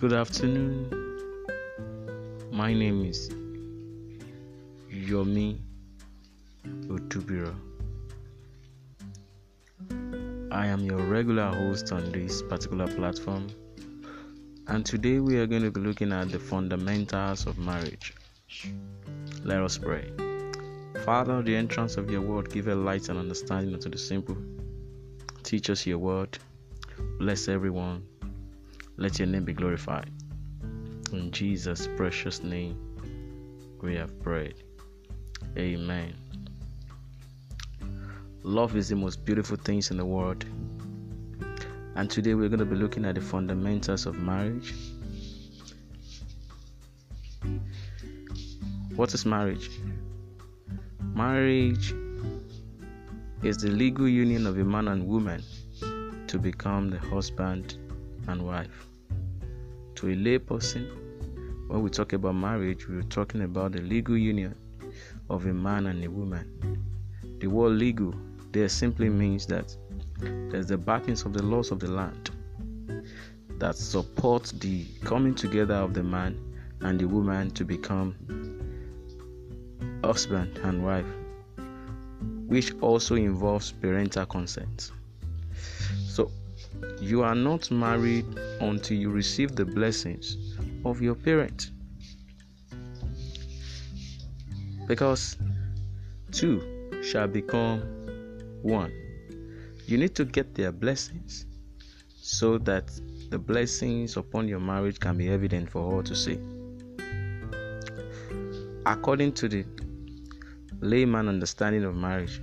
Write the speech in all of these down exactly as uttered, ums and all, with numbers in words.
Good afternoon. My name is Yomi Utubira. I am your regular host on this particular platform, and today we are going to be looking at the fundamentals of marriage. Let us pray. Father, the entrance of your word give a light and understanding unto the simple. Teach us your word. Bless everyone. Let your name be glorified. In Jesus' precious name, we have prayed. Amen. Love is the most beautiful things in the world. And today we're going to be looking at the fundamentals of marriage. What is marriage? Marriage is the legal union of a man and woman to become the husband and wife. To a lay person, when we talk about marriage, we're talking about the legal union of a man and a woman. The word legal there simply means that there's the backings of the laws of the land that support the coming together of the man and the woman to become husband and wife, which also involves parental consent. So you are not married until you receive the blessings of your parent. Because two shall become one. You need to get their blessings so that the blessings upon your marriage can be evident for all to see. According to the layman understanding of marriage,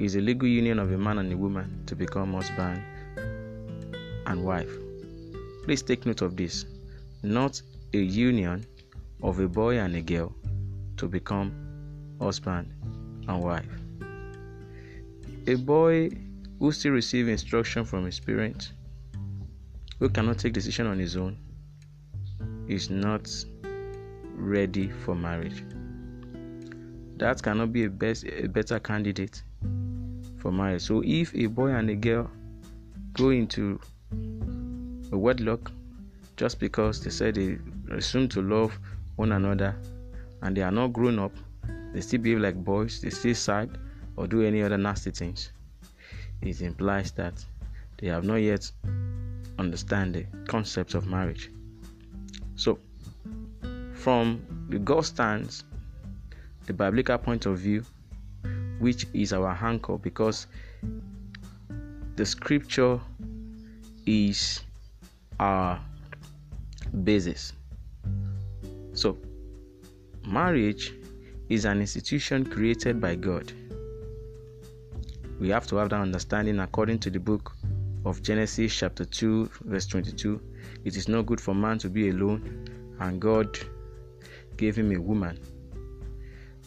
is a legal union of a man and a woman to become husband and wife. Please take note of this. Not a union of a boy and a girl to become husband and wife. A boy who still receives instruction from his parents, who cannot take decision on his own, is not ready for marriage. That cannot be a, best, a better candidate for marriage. So if a boy and a girl go into a wedlock just because they said they assume to love one another and they are not grown up, they still behave like boys, they still sag or do any other nasty things, it implies that they have not yet understand the concept of marriage. So from the God stance, the biblical point of view, which is our anchor, because the scripture is our basis. So, marriage is an institution created by God. We have to have that understanding according to the book of Genesis chapter two, verse twenty-two. It is not good for man to be alone, and God gave him a woman.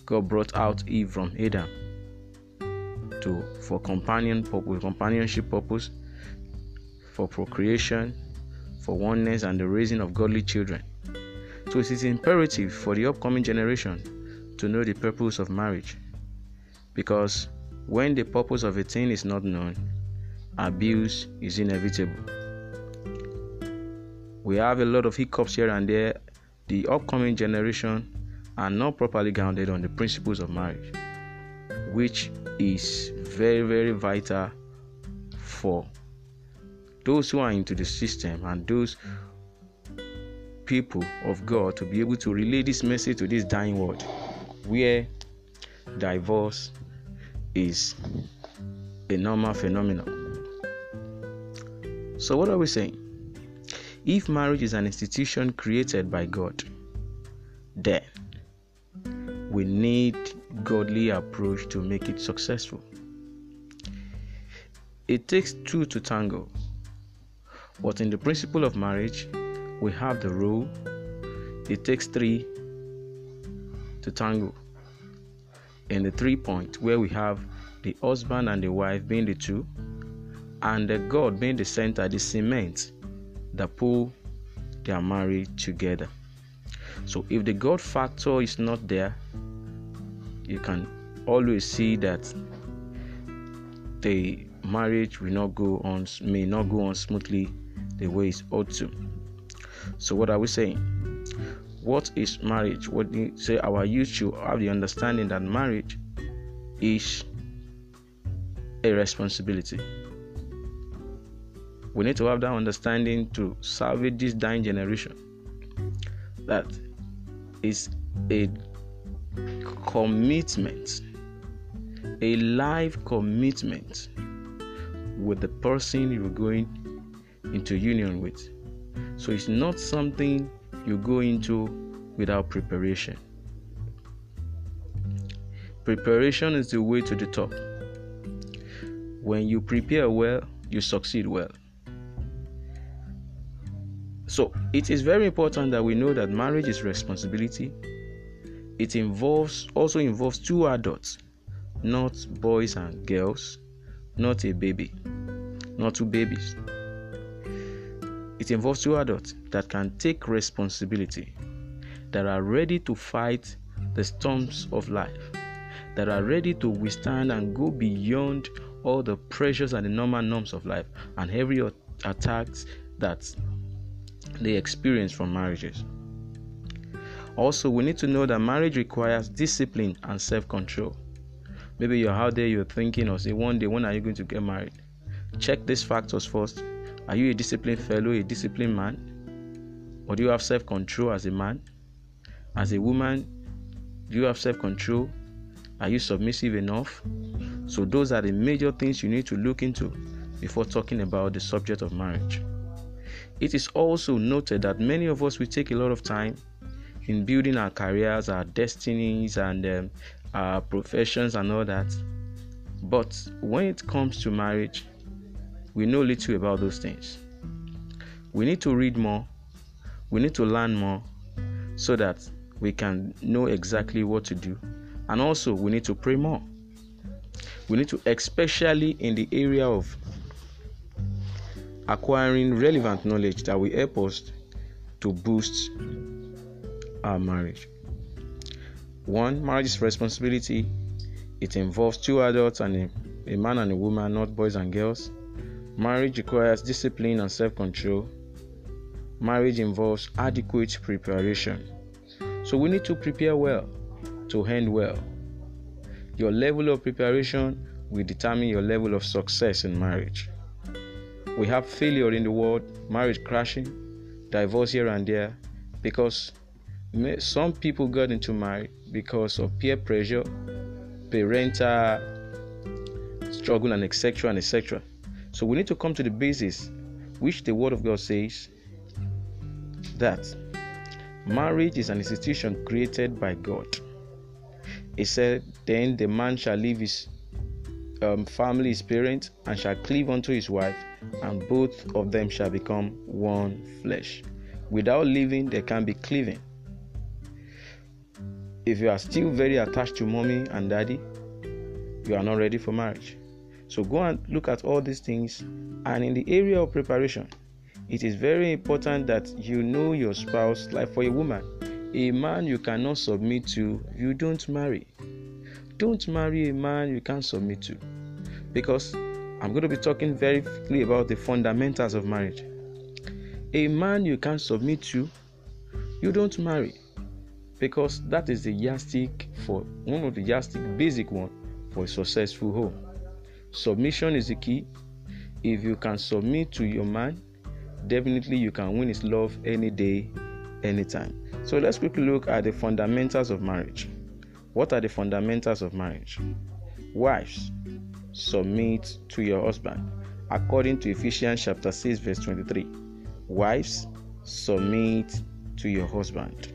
God brought out Eve from Adam. To, for companion purpose, companionship purpose, for procreation, for oneness, and the raising of godly children. So it is imperative for the upcoming generation to know the purpose of marriage, because when the purpose of a thing is not known, abuse is inevitable. We have a lot of hiccups here and there. The upcoming generation are not properly grounded on the principles of marriage, which is very, very vital for those who are into the system and those people of God to be able to relay this message to this dying world, where divorce is a normal phenomenon. So what are we saying? If marriage is an institution created by God, then we need godly approach to make it successful. It takes two to tango. But in the principle of marriage, we have the rule: it takes three to tango. And the three point where we have the husband and the wife being the two, and the God being the center, the cement that pull their marriage together. So if the God factor is not there, you can always see that the marriage will not go on, may not go on smoothly the way it ought to. So what are we saying? What is marriage? What do you say? Our youth should have the understanding that marriage is a responsibility. We need to have that understanding to salvage this dying generation. That is a commitment, a life commitment with the person you're going into union with. So it's not something you go into without preparation. Preparation is the way to the top. When you prepare well, you succeed well. So it is very important that we know that marriage is responsibility. It involves also involves two adults, not boys and girls, not a baby, not two babies. It involves two adults that can take responsibility, that are ready to fight the storms of life, that are ready to withstand and go beyond all the pressures and the normal norms of life and every attack that they experience from marriages. Also, we need to know that marriage requires discipline and self-control. Maybe you're out there, you're thinking or say, one day, when are you going to get married? Check these factors first. Are you a disciplined fellow, a disciplined man? Or do you have self-control as a man? As a woman, do you have self-control? Are you submissive enough? So those are the major things you need to look into before talking about the subject of marriage. It is also noted that many of us will take a lot of time in building our careers, our destinies, and um, our professions and all that. But when it comes to marriage, we know little about those things. We need to read more. We need to learn more so that we can know exactly what to do. And also, we need to pray more. We need to, especially in the area of acquiring relevant knowledge that will help us to boost our marriage. One, marriage is responsibility. It involves two adults and a, a man and a woman, not boys and girls. Marriage requires discipline and self-control. Marriage involves adequate preparation. So we need to prepare well to end well. Your level of preparation will determine your level of success in marriage. We have failure in the world, marriage crashing, divorce here and there, because some people got into marriage because of peer pressure, parental struggle, and etc and etc. So we need to come to the basis, which the Word of God says that marriage is an institution created by God. It said, "Then the man shall leave his um, family, his parents, and shall cleave unto his wife, and both of them shall become one flesh." Without leaving, there can be cleaving. If you are still very attached to mommy and daddy, you are not ready for marriage. So go and look at all these things. And in the area of preparation, it is very important that you know your spouse. Like for a woman, a man you cannot submit to, you don't marry. Don't marry a man you can't submit to. Because I'm going to be talking very quickly about the fundamentals of marriage. A man you can't submit to, you don't marry. Because that is the yardstick for one of the yardstick basic one for a successful home. Submission is the key. If you can submit to your man, definitely you can win his love any day, anytime. So let's quickly look at the fundamentals of marriage. What are the fundamentals of marriage? Wives, submit to your husband, according to Ephesians chapter six, verse twenty-three. Wives, submit to your husband.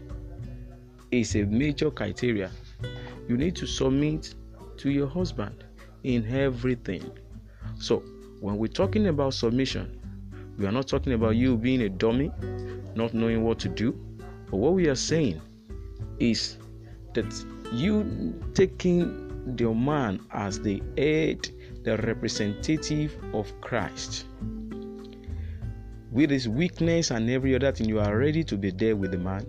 It's a major criteria. You need to submit to your husband in everything. So when we're talking about submission, we are not talking about you being a dummy, not knowing what to do. But what we are saying is that you taking the man as the head, the representative of Christ. With his weakness and every other thing, you are ready to be there with the man.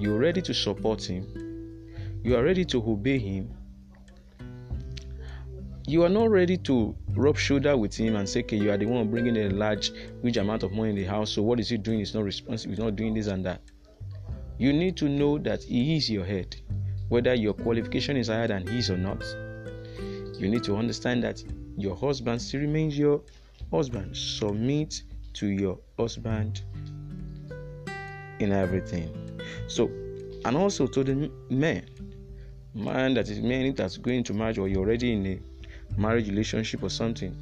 You are ready to support him. You are ready to obey him. You are not ready to rub shoulder with him and say, okay, you are the one bringing a large, huge amount of money in the house, so what is he doing? He's not responsible, he's not doing this and that. You need to know that he is your head, whether your qualification is higher than his or not. You need to understand that your husband still remains your husband. Submit to your husband in everything. So, and also to the men, man that is men that's going to marriage, or you're already in a marriage relationship or something,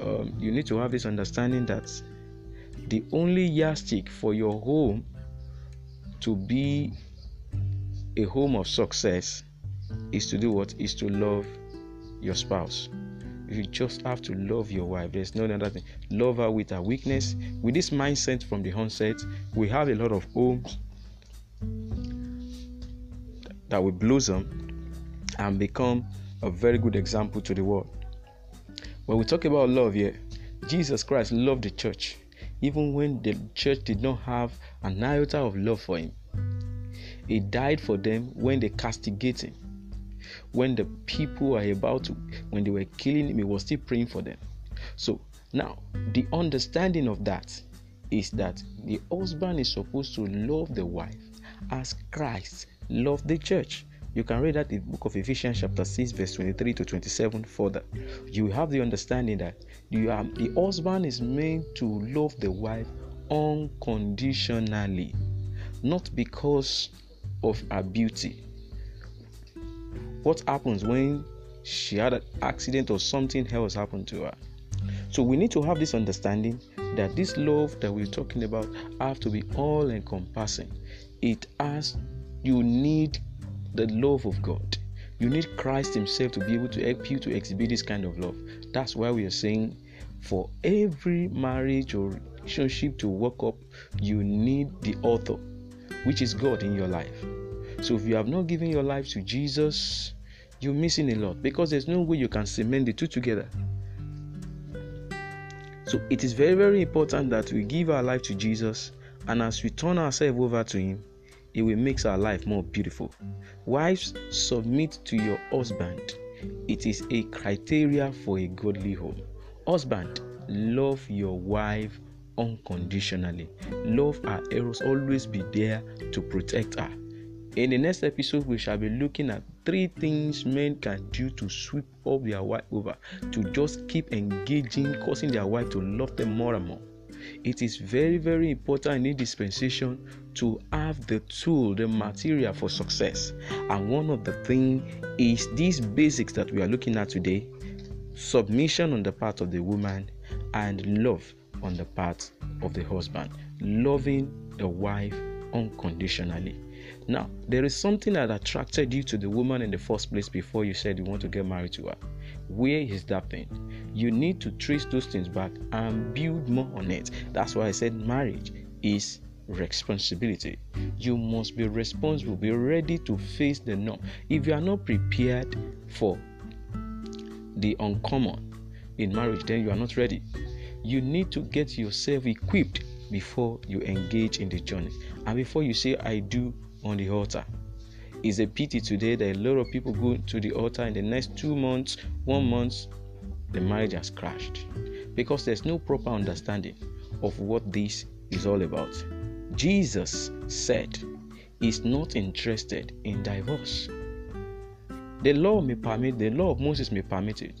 um, you need to have this understanding that the only yardstick for your home to be a home of success is to do what? Is to love your spouse. You just have to love your wife. There's no other thing. Love her with her weakness. With this mindset from the onset, we have a lot of homes that will blossom and become a very good example to the world. When we talk about love here, Jesus Christ loved the church, even when the church did not have an iota of love for him. He died for them when they castigated him. When the people were about to, when they were killing him, he was still praying for them. So now the understanding of that is that the husband is supposed to love the wife as Christ loved the church. You can read that in the book of Ephesians chapter six verse twenty-three to twenty-seven further. You have the understanding that you are, the husband is meant to love the wife unconditionally, not because of her beauty. What happens when she had an accident or something else happened to her? So we need to have this understanding that this love that we're talking about have to be all-encompassing. It has, you need the love of God. You need Christ himself to be able to help you to exhibit this kind of love. That's why we are saying for every marriage or relationship to work up, you need the author, which is God in your life. So if you have not given your life to Jesus, you're missing a lot, because there's no way you can cement the two together. So it is very, very important that we give our life to Jesus, and as we turn ourselves over to him, it will make our life more beautiful. Wives, submit to your husband. It is a criteria for a godly home. Husband, love your wife unconditionally. Love her errors. Always be there to protect her. In the next episode, we shall be looking at three things men can do to sweep up their wife over, to just keep engaging, causing their wife to love them more and more. It is very, very important in this dispensation to have the tool, the material for success. And one of the things is these basics that we are looking at today: submission on the part of the woman and love on the part of the husband. Loving the wife unconditionally. Now, there is something that attracted you to the woman in the first place before you said you want to get married to her. Where is that thing? You need to trace those things back and build more on it. That's why I said marriage is responsibility. You must be responsible, be ready to face the norm. If you are not prepared for the uncommon in marriage, then you are not ready. You need to get yourself equipped before you engage in the journey and before you say I do on the altar. It's a pity today that a lot of people go to the altar, in the next two months, one month, the marriage has crashed, because there's no proper understanding of what this is all about. Jesus said he's not interested in divorce. The law may permit, the law of Moses may permit it,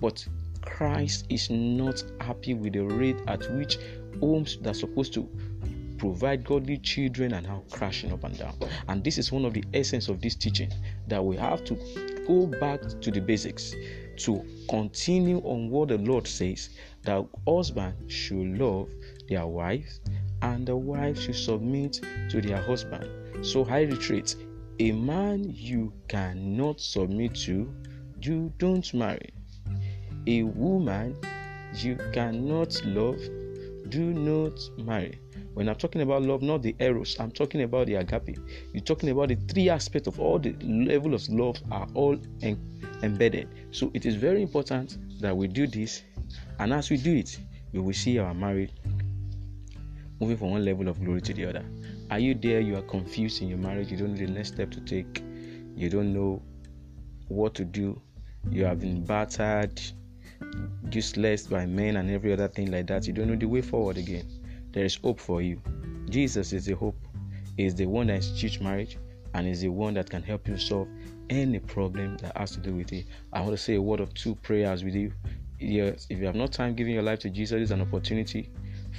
but Christ is not happy with the rate at which homes that are supposed to provide godly children and how crashing up and down. And this is one of the essence of this teaching, that we have to go back to the basics to continue on what the Lord says, that husband should love their wives and the wife should submit to their husband. So I reiterate, a man you cannot submit to, you don't marry. A woman you cannot love, do not marry. When I'm talking about love, not the eros, I'm talking about the agape. You're talking about the three aspects of all the level of love are all en- embedded. So it is very important that we do this. And as we do it, we will see our marriage moving from one level of glory to the other. Are you there? You are confused in your marriage. You don't know the next step to take. You don't know what to do. You have been battered. useless by men and every other thing like that, you don't know the way forward again. There is hope for you. Jesus is the hope. He is the one that institutes marriage, and is the one that can help you solve any problem that has to do with it. I want to say a word of two prayers with you. Yes, if you have no time giving your life to Jesus, it's an opportunity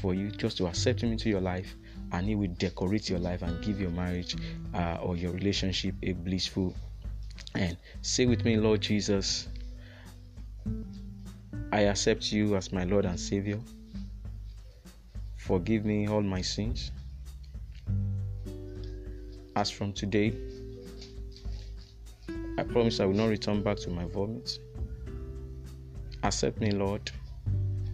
for you just to accept him into your life, and he will decorate your life and give your marriage uh, or your relationship a blissful end. Say with me, Lord Jesus, I accept you as my Lord and Savior. Forgive me all my sins. As from today, I promise I will not return back to my vomit. Accept me, Lord.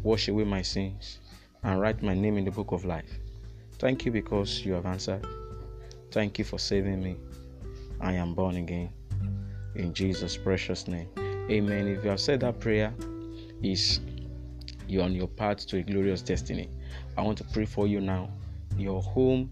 Wash away my sins and write my name in the book of life. Thank you because you have answered. Thank you for saving me. I am born again. In Jesus' precious name. Amen. If you have said that prayer, is you're on your path to a glorious destiny. I want to pray for you now. Your home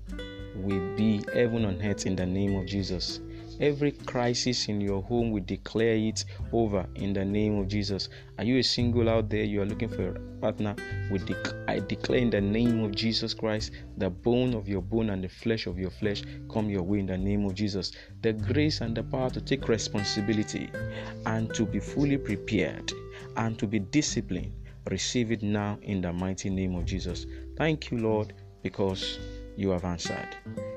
will be heaven on earth in the name of Jesus. Every crisis in your home, we declare it over in the name of Jesus. Are you a single out there? You are looking for a partner. We de- I declare in the name of Jesus Christ, the bone of your bone and the flesh of your flesh come your way in the name of Jesus. The grace and the power to take responsibility and to be fully prepared and to be disciplined. Receive it now in the mighty name of Jesus. Thank you, Lord, because you have answered.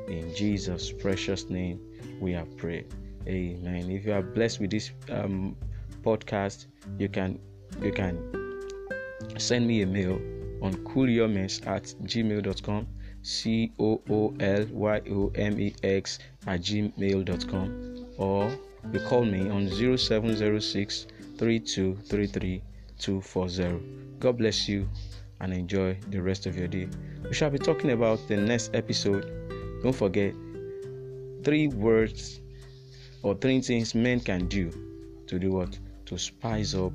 In Jesus' precious name, we have prayed. Amen. If you are blessed with this um, podcast, you can you can send me a mail on coolyomex at gmail dot com, C O O L Y O M E X at gmail dot com, or you call me on zero seven zero six three two three three two four zero. God bless you and enjoy the rest of your day. We shall be talking about the next episode. Don't forget, three words or three things men can do to do what? To spice up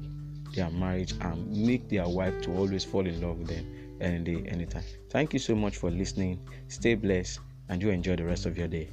their marriage and make their wife to always fall in love with them any day, anytime. Thank you so much for listening. Stay blessed and you enjoy the rest of your day.